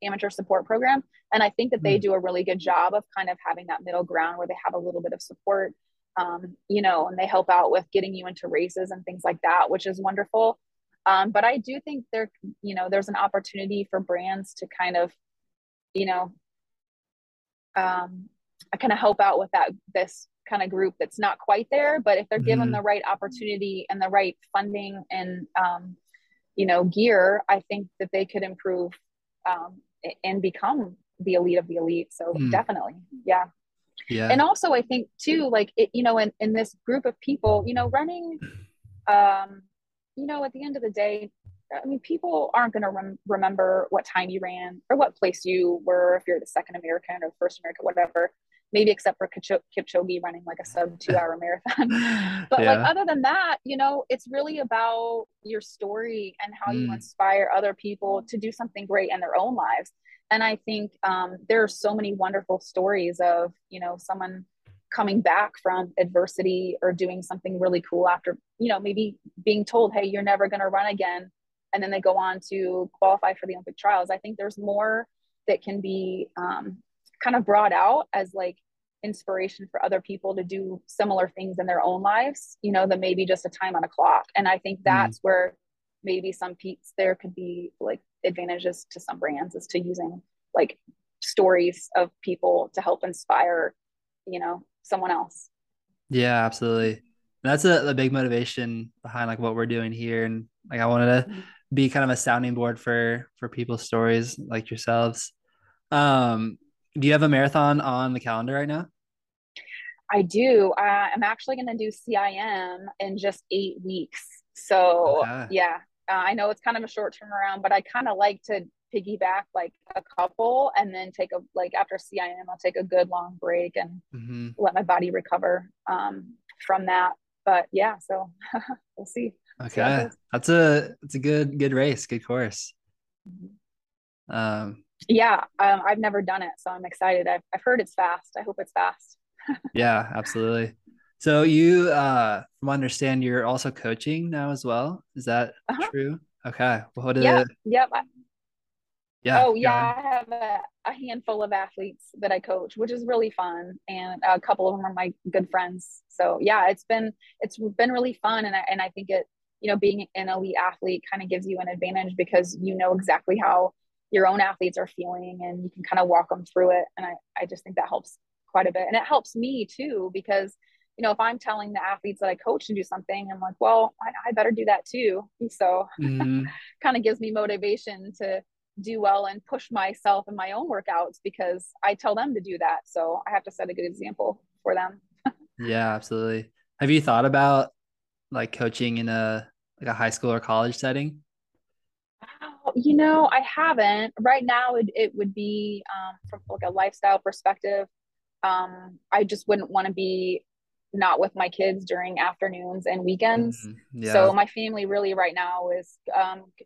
amateur support program, and I think that they do a really good job of kind of having that middle ground where they have a little bit of support, you know, and they help out with getting you into races and things like that, which is wonderful. But I do think there, you know, there's an opportunity for brands to kind of, you know, I kind of help out with this kind of group that's not quite there, but if they're given the right opportunity and the right funding and, you know, gear, I think that they could improve and become the elite of the elite. So definitely. Yeah. Yeah. And also I think too, like, it, you know, in this group of people, you know, running, you know, at the end of the day, I mean, people aren't going to remember what time you ran or what place you were, if you're the second American or first American, whatever, maybe except for Kipchoge running like a sub 2-hour marathon. But like, other than that, you know, it's really about your story and how you inspire other people to do something great in their own lives. And I think there are so many wonderful stories of, you know, someone coming back from adversity or doing something really cool after, you know, maybe being told, hey, you're never going to run again. And then they go on to qualify for the Olympic trials. I think there's more that can be kind of brought out as like inspiration for other people to do similar things in their own lives, you know, than maybe just a time on a clock. And I think that's where maybe there could be like advantages to some brands, is to using like stories of people to help inspire, you know, someone else. Yeah, absolutely. That's a big motivation behind like what we're doing here. And like, I wanted to be kind of a sounding board for people's stories like yourselves. Do you have a marathon on the calendar right now? I do. I'm actually going to do CIM in just 8 weeks. So yeah, I know it's kind of a short turnaround, but I kind of like to piggyback like a couple and then after CIM, I'll take a good long break and let my body recover from that. But yeah, so we'll see. Okay. That's a good race. Good course. Yeah. I've never done it, so I'm excited. I've heard it's fast. I hope it's fast. Yeah, absolutely. So you, from what I understand, you're also coaching now as well. Is that true? Okay. Well, I have a handful of athletes that I coach, which is really fun. And a couple of them are my good friends. So yeah, it's been really fun. And I think it, you know, being an elite athlete kind of gives you an advantage because you know exactly how your own athletes are feeling and you can kind of walk them through it. And I just think that helps quite a bit. And it helps me too, because, you know, if I'm telling the athletes that I coach to do something, I'm like, well, I better do that too. So kind of gives me motivation to do well and push myself in my own workouts because I tell them to do that. So I have to set a good example for them. Yeah, absolutely. Have you thought about like coaching in a high school or college setting? You know, I haven't. Right now it would be from like a lifestyle perspective. I just wouldn't want to be not with my kids during afternoons and weekends. Mm-hmm. Yeah. So my family really right now is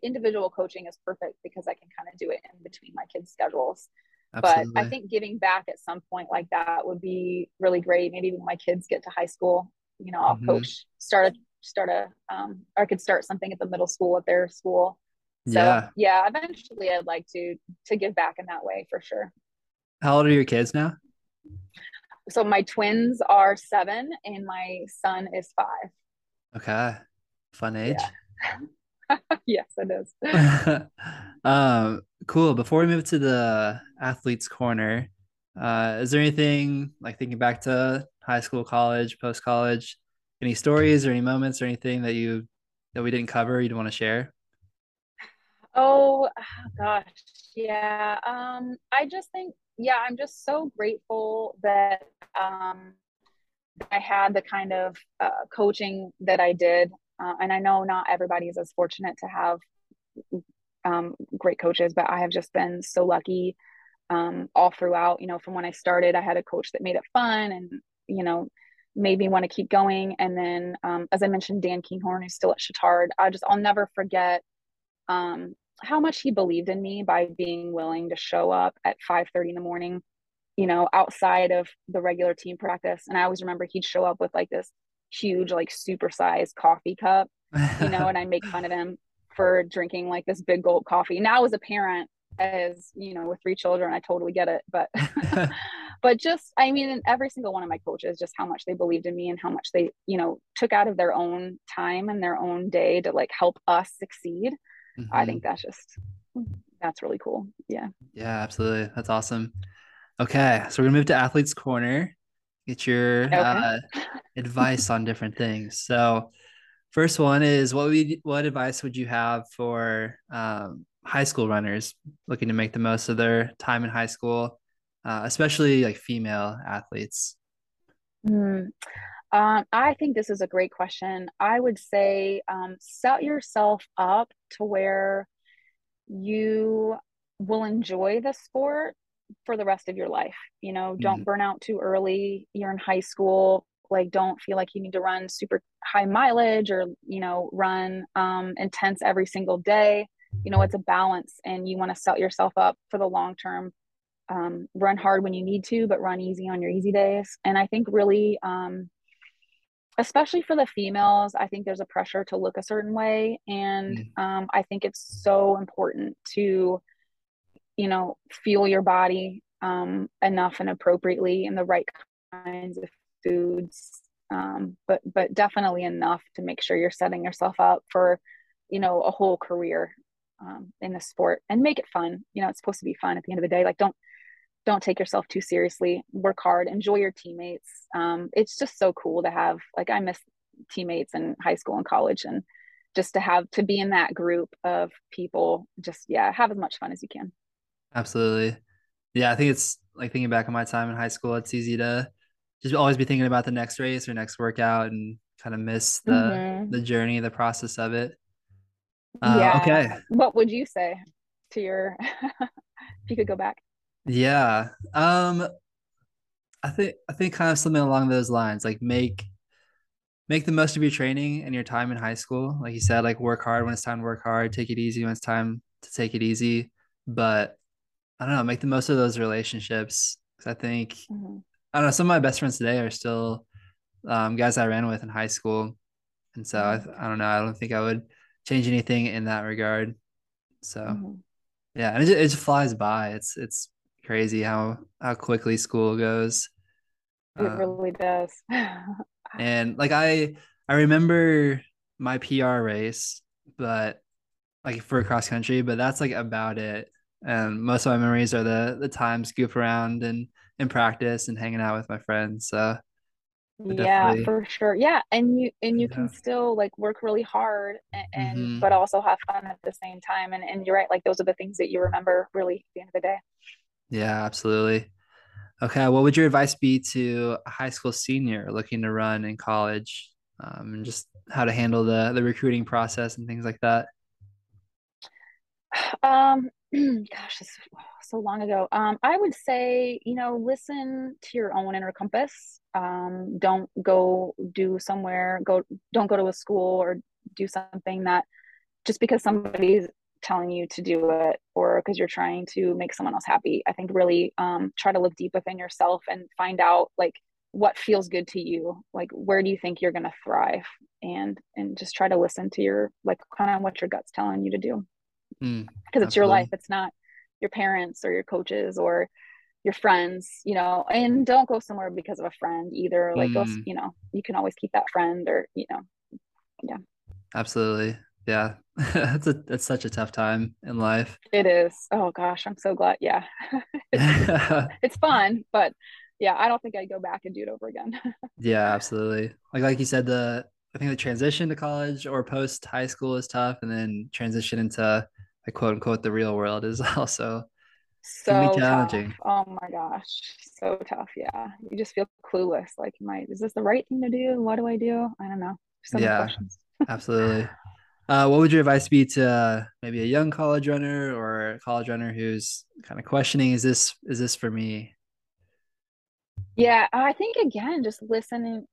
individual coaching is perfect because I can kind of do it in between my kids' schedules. Absolutely. But I think giving back at some point like that would be really great. Maybe when my kids get to high school, you know, I'll mm-hmm. coach, I could start something at the middle school at their school. So yeah, eventually I'd like to give back in that way for sure. How old are your kids now? So my twins are 7 and my son is 5. Okay. Fun age. Yeah. Yes, it is. Cool. Before we move to the athlete's corner, is there anything like thinking back to high school, college, post-college, any stories or any moments or anything that we didn't cover you'd want to share? Oh gosh. Yeah. I just think, I'm just so grateful that I had the kind of coaching that I did. And I know not everybody is as fortunate to have great coaches, but I have just been so lucky all throughout, you know, from when I started, I had a coach that made it fun and, you know, made me want to keep going. And then, as I mentioned, Dan Kinghorn, who's still at Chatard, I'll never forget how much he believed in me by being willing to show up at 5:30 in the morning, you know, outside of the regular team practice. And I always remember he'd show up with like this huge, like supersized coffee cup, you know, and I make fun of him for drinking like this big gulp coffee. Now as a parent, as you know, with 3 children, I totally get it, but but just, I mean, every single one of my coaches, just how much they believed in me and how much they, you know, took out of their own time and their own day to like help us succeed. Mm-hmm. I think that's really cool. Yeah. Yeah, absolutely. That's awesome. Okay. So we're gonna move to Athlete's Corner, get your advice on different things. So first one is what advice would you have for, high school runners looking to make the most of their time in high school, especially like female athletes? I think this is a great question. I would say set yourself up to where you will enjoy the sport for the rest of your life. You know, don't mm-hmm. burn out too early. You're in high school. Like, don't feel like you need to run super high mileage or, you know, run intense every single day. You know, it's a balance and you want to set yourself up for the long term. Run hard when you need to, but run easy on your easy days. And I think really, especially for the females, I think there's a pressure to look a certain way. And I think it's so important to, you know, fuel your body enough and appropriately in the right kinds of foods, but definitely enough to make sure you're setting yourself up for, you know, a whole career in the sport, and make it fun. You know, it's supposed to be fun at the end of the day. Like, don't take yourself too seriously, work hard, enjoy your teammates. It's just so cool to have, like, I miss teammates in high school and college, and just to be in that group of people, just, have as much fun as you can. Absolutely. Yeah. I think it's like thinking back on my time in high school, it's easy to just always be thinking about the next race or next workout and kind of miss the, mm-hmm. the journey, the process of it. Okay. What would you say to your, if you could go back? Yeah. I think kind of something along those lines, like make the most of your training and your time in high school. Like you said, like work hard when it's time to work hard, take it easy when it's time to take it easy. But I don't know, make the most of those relationships. Cause I think, mm-hmm. I don't know, some of my best friends today are still, guys I ran with in high school. And so I don't know. I don't think I would change anything in that regard. So mm-hmm. yeah, and it just flies by. It's crazy how quickly school goes. It really does. And like I remember my PR race, but like for cross country, but that's like about it. And most of my memories are the times goof around and in practice and hanging out with my friends. So yeah, for sure. Yeah. And you can still like work really hard and mm-hmm. but also have fun at the same time. And you're right. Like those are the things that you remember really at the end of the day. Yeah, absolutely. Okay. What would your advice be to a high school senior looking to run in college, and just how to handle the recruiting process and things like that? Gosh, it's so long ago. I would say, listen to your own inner compass. Don't go do somewhere, don't go to a school or do something that just because somebody's telling you to do it or because you're trying to make someone else happy. I think really try to look deep within yourself and find out like what feels good to you, like where do you think you're going to thrive, and just try to listen to your like kind of what your gut's telling you to do, because it's your life. It's not your parents or your coaches or your friends, and don't go somewhere because of a friend either. Like go, you can always keep that friend or yeah, absolutely. Yeah. That's such a tough time in life. It is. Oh gosh, I'm so glad. Yeah. It's fun, but yeah, I don't think I'd go back and do it over again. Yeah, absolutely. Like you said, I think the transition to college or post high school is tough, and then transition into like quote unquote the real world is also so challenging. Tough. Oh my gosh. So tough. Yeah. You just feel clueless. Like is this the right thing to do? What do I do? I don't know. So many questions. Absolutely. What would your advice be to maybe a young college runner or a college runner who's kind of questioning, is this for me? Yeah, I think, again, just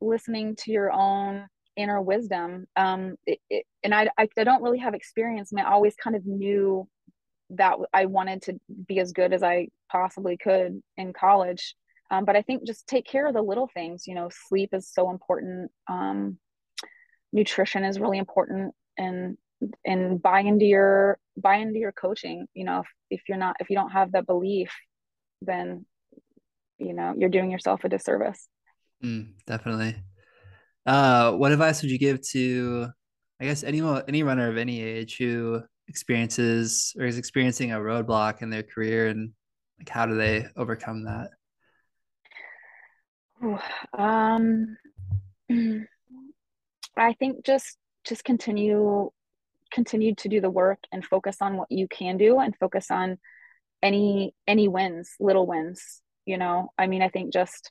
listening to your own inner wisdom. And I don't really have experience, and I always kind of knew that I wanted to be as good as I possibly could in college. But I think just take care of the little things, sleep is so important. Nutrition is really important. And buy into your coaching. If you don't have that belief, then you're doing yourself a disservice. Definitely. What advice would you give to, I guess, any runner of any age who experiences or is experiencing a roadblock in their career, and like how do they overcome that? I think just continue to do the work and focus on what you can do and focus on any wins, little wins. I think just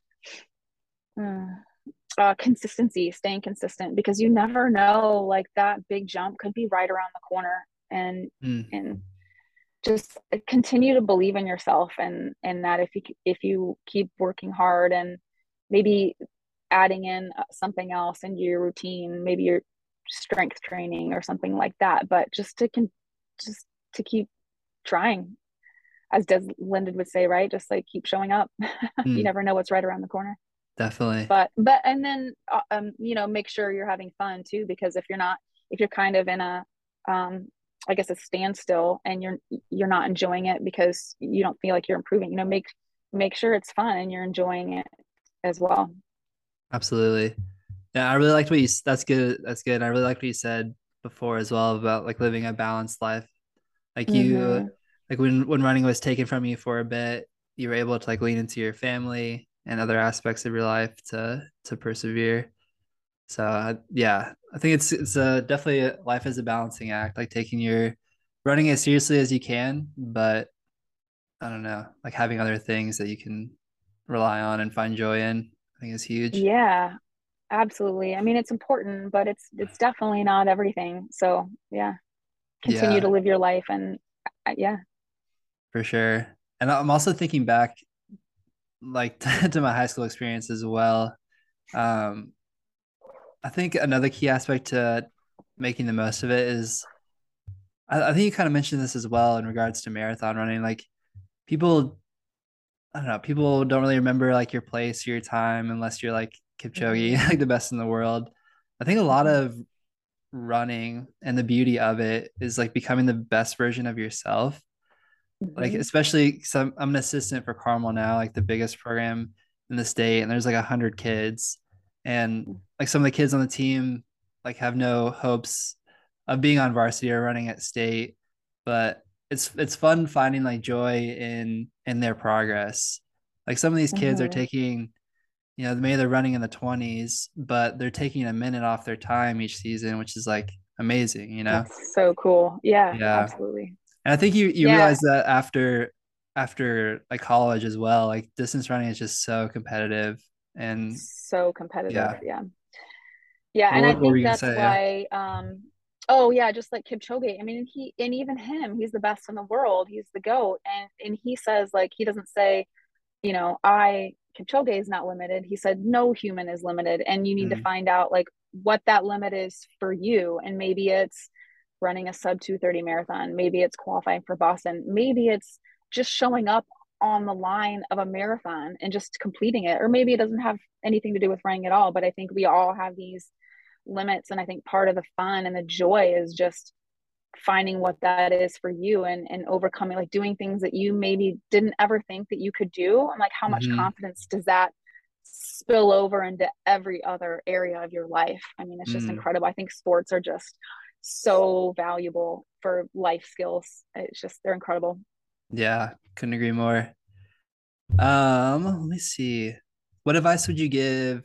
consistency, staying consistent, because you never know, like that big jump could be right around the corner, and just continue to believe in yourself, and that if you keep working hard and maybe adding in something else into your routine, maybe your strength training or something like that, but just to keep trying, as Des Linden would say, right? Just like keep showing up. You never know what's right around the corner. Definitely. But and then make sure you're having fun too, because if you're kind of in a I guess a standstill, and you're not enjoying it because you don't feel like you're improving, make sure it's fun and you're enjoying it as well. Absolutely. Yeah, I really liked that's good. That's good. I really liked what you said before as well about like living a balanced life. Like you, like when running was taken from you for a bit, you were able to like lean into your family and other aspects of your life to persevere. So yeah, I think it's definitely life is a balancing act, like taking your running as seriously as you can, but I don't know, like having other things that you can rely on and find joy in, I think is huge. Yeah. Absolutely. I mean, it's important, but it's definitely not everything. So yeah, continue to live your life, and yeah, for sure. And I'm also thinking back, like to my high school experience as well. I think another key aspect to making the most of it is, I think you kind of mentioned this as well in regards to marathon running. Like people don't really remember like your place, your time, unless you're like Kipchoge, like the best in the world. I think a lot of running and the beauty of it is like becoming the best version of yourself. Like, especially, so I'm an assistant for Carmel now, like the biggest program in the state. And there's like 100 kids, and like some of the kids on the team, like have no hopes of being on varsity or running at state, but it's fun finding like joy in their progress. Like some of these kids are taking, maybe they're running in the 20s, but they're taking a minute off their time each season, which is like amazing, That's so cool. Yeah, yeah, absolutely. And I think you realize that after like college as well, like distance running is just so competitive and so competitive. Yeah. Yeah. And I think that's why, Oh yeah, just like Kipchoge. I mean, even him, he's the best in the world. He's the GOAT. And he says, like, he doesn't say, you know, Kipchoge is not limited. He said, no human is limited. And you need to find out like what that limit is for you. And maybe it's running a sub 2:30 marathon. Maybe it's qualifying for Boston. Maybe it's just showing up on the line of a marathon and just completing it. Or maybe it doesn't have anything to do with running at all. But I think we all have these limits, and I think part of the fun and the joy is just finding what that is for you, and overcoming, like, doing things that you maybe didn't ever think that you could do, and like how much confidence does that spill over into every other area of your life. I mean, it's just incredible. I think sports are just so valuable for life skills. It's just, they're incredible. Yeah, couldn't agree more. Let me see, what advice would you give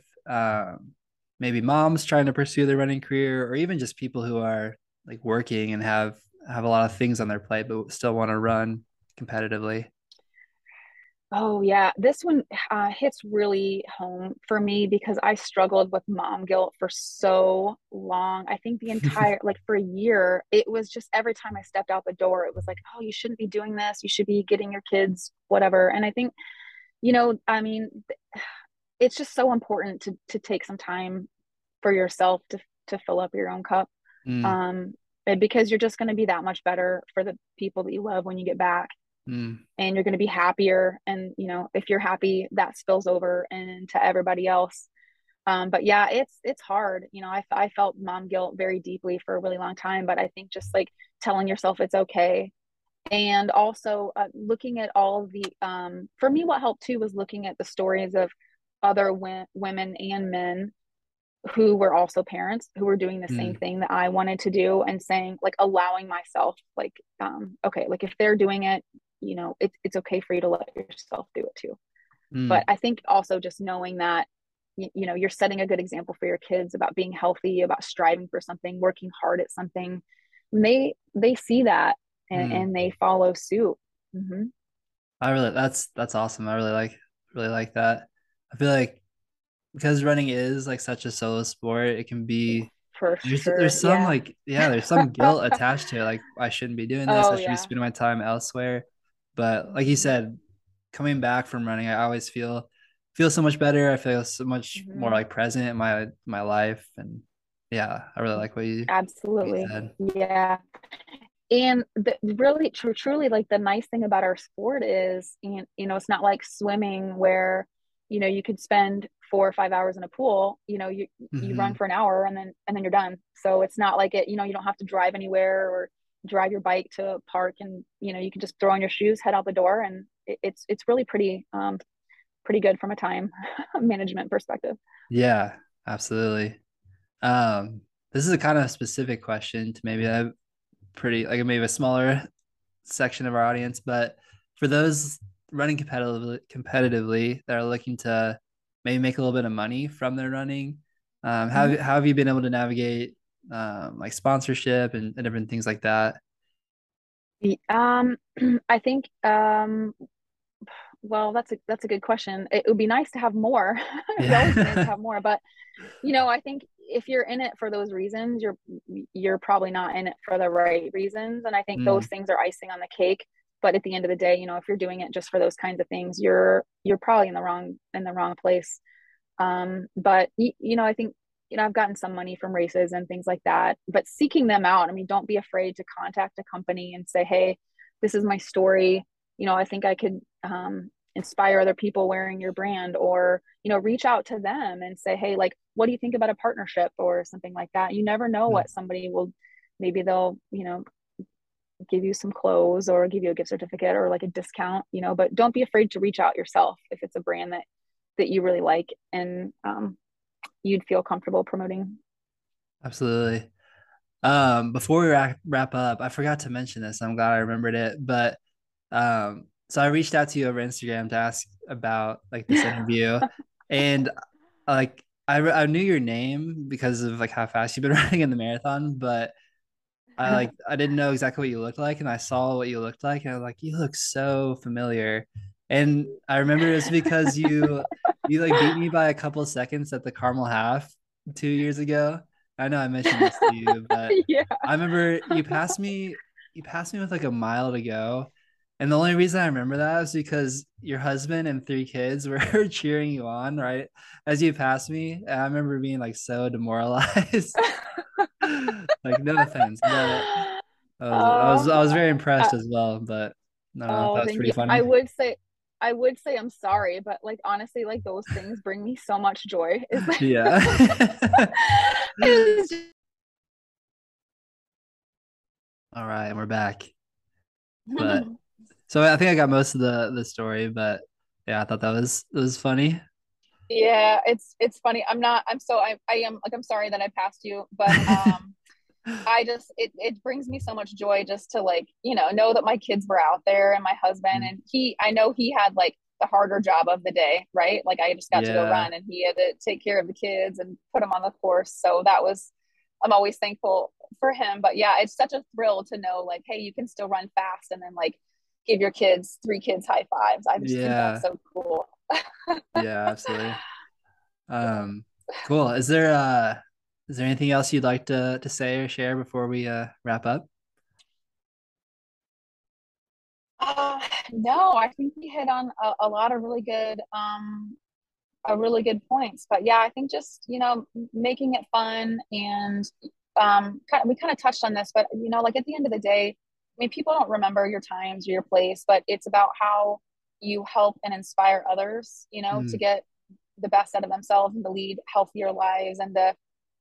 maybe moms trying to pursue their running career, or even just people who are like working and have a lot of things on their plate, but still want to run competitively? Oh yeah. This one hits really home for me because I struggled with mom guilt for so long. I think the entire, like for a year, it was just every time I stepped out the door, it was like, oh, you shouldn't be doing this. You should be getting your kids, whatever. And I think, you know, I mean, it's just so important to take some time for yourself to fill up your own cup. Because you're just going to be that much better for the people that you love when you get back, and you're going to be happier. And, you know, if you're happy, that spills over and to everybody else. But yeah, it's hard. You know, I felt mom guilt very deeply for a really long time, but I think just like telling yourself it's okay. And also looking at all the, for me, what helped too was looking at the stories of other women and men who were also parents who were doing the same thing that I wanted to do, and saying, like, allowing myself, like, okay, like if they're doing it, you know, it's okay for you to let yourself do it too. But I think also just knowing that, you know, you're setting a good example for your kids about being healthy, about striving for something, working hard at something. And they see that and they follow suit. I really, that's awesome. I really like that. I feel like because running is like such a solo sport, it can be, there's some guilt attached to it. Like, I shouldn't be doing this. I should be spending my time elsewhere. But like you said, coming back from running, I always feel so much better. I feel so much more like present in my life. And yeah, I really like what you absolutely said. Yeah. And really truly, like, the nice thing about our sport is, you know, it's not like swimming where, you know, you could spend 4 or 5 hours in a pool, you know, you run for an hour and then you're done. So it's not like it, you know, you don't have to drive anywhere or drive your bike to a park, and, you know, you can just throw on your shoes, head out the door. And it's really pretty good from a time management perspective. Yeah, absolutely. This is a kind of specific question to maybe a maybe a smaller section of our audience, but for those running competitively that are looking to maybe make a little bit of money from their running, how have you been able to navigate like sponsorship and different things like that? I think well, that's a good question. It would be nice to have more. It's always nice to have more, but you know, I think if you're in it for those reasons, you're probably not in it for the right reasons. And I think those things are icing on the cake. But at the end of the day, you know, if you're doing it just for those kinds of things, you're probably in the wrong place. But, you know, I think, you know, I've gotten some money from races and things like that, but seeking them out. I mean, don't be afraid to contact a company and say, hey, this is my story. You know, I think I could inspire other people wearing your brand, or, you know, reach out to them and say, hey, like, what do you think about a partnership or something like that? You never know what somebody will, maybe they'll, you know, give you some clothes or give you a gift certificate or like a discount, you know. But don't be afraid to reach out yourself if it's a brand that you really like and you'd feel comfortable promoting. Absolutely. Before we wrap up, I forgot to mention this. I'm glad I remembered it. But so I reached out to you over Instagram to ask about like this interview, and like I knew your name because of like how fast you've been running in the marathon, but I didn't know exactly what you looked like, and I saw what you looked like, and I was like, you look so familiar. And I remember it was because you like beat me by a couple of seconds at the Carmel half 2 years ago. I know I mentioned this to you, but yeah. I remember you passed me with like a mile to go. And the only reason I remember that was because your husband and three kids were cheering you on, right? As you passed me. And I remember being like so demoralized. Like no offense. But I was very impressed as well, but no, that was pretty funny. I would say I'm sorry, but like honestly, like those things bring me so much joy. It's like, yeah. All right, and we're back. But so I think I got most of the story, but yeah, I thought that was funny. Yeah, it's funny. I'm sorry that I passed you, but I just it brings me so much joy just to like, you know that my kids were out there and my husband, and I know he had like the harder job of the day, right? Like I just got to go run and he had to take care of the kids and put them on the course. So that was, I'm always thankful for him, but yeah, it's such a thrill to know like, hey, you can still run fast and then like give your kids, three kids high fives. I just think that's so cool. Yeah, absolutely. Cool. Is there anything else you'd like to say or share before we wrap up? No, I think we hit on a lot of really good points. But yeah, I think just, you know, making it fun and we kind of touched on this, but you know, like at the end of the day, I mean, people don't remember your times or your place, but it's about how you help and inspire others, you know, to get the best out of themselves and to lead healthier lives and to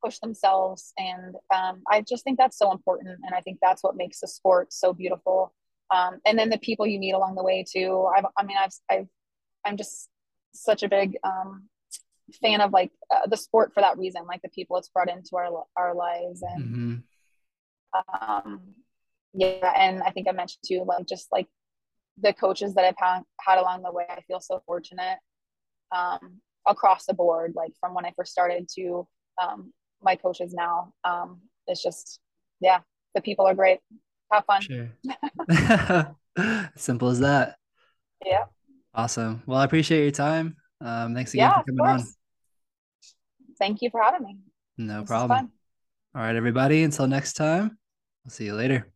push themselves. And I just think that's so important. And I think that's what makes the sport so beautiful. And then the people you meet along the way too. I'm just such a big fan of like the sport for that reason, like the people it's brought into our lives. And and I think I mentioned too, like just like the coaches that I've had along the way, I feel so fortunate across the board, like from when I first started to my coaches now. It's just, yeah, the people are great. Have fun. Sure. Simple as that. Yeah. Awesome. Well, I appreciate your time. Thanks again for coming on. Thank you for having me. No problem. All right, everybody. Until next time, we'll see you later.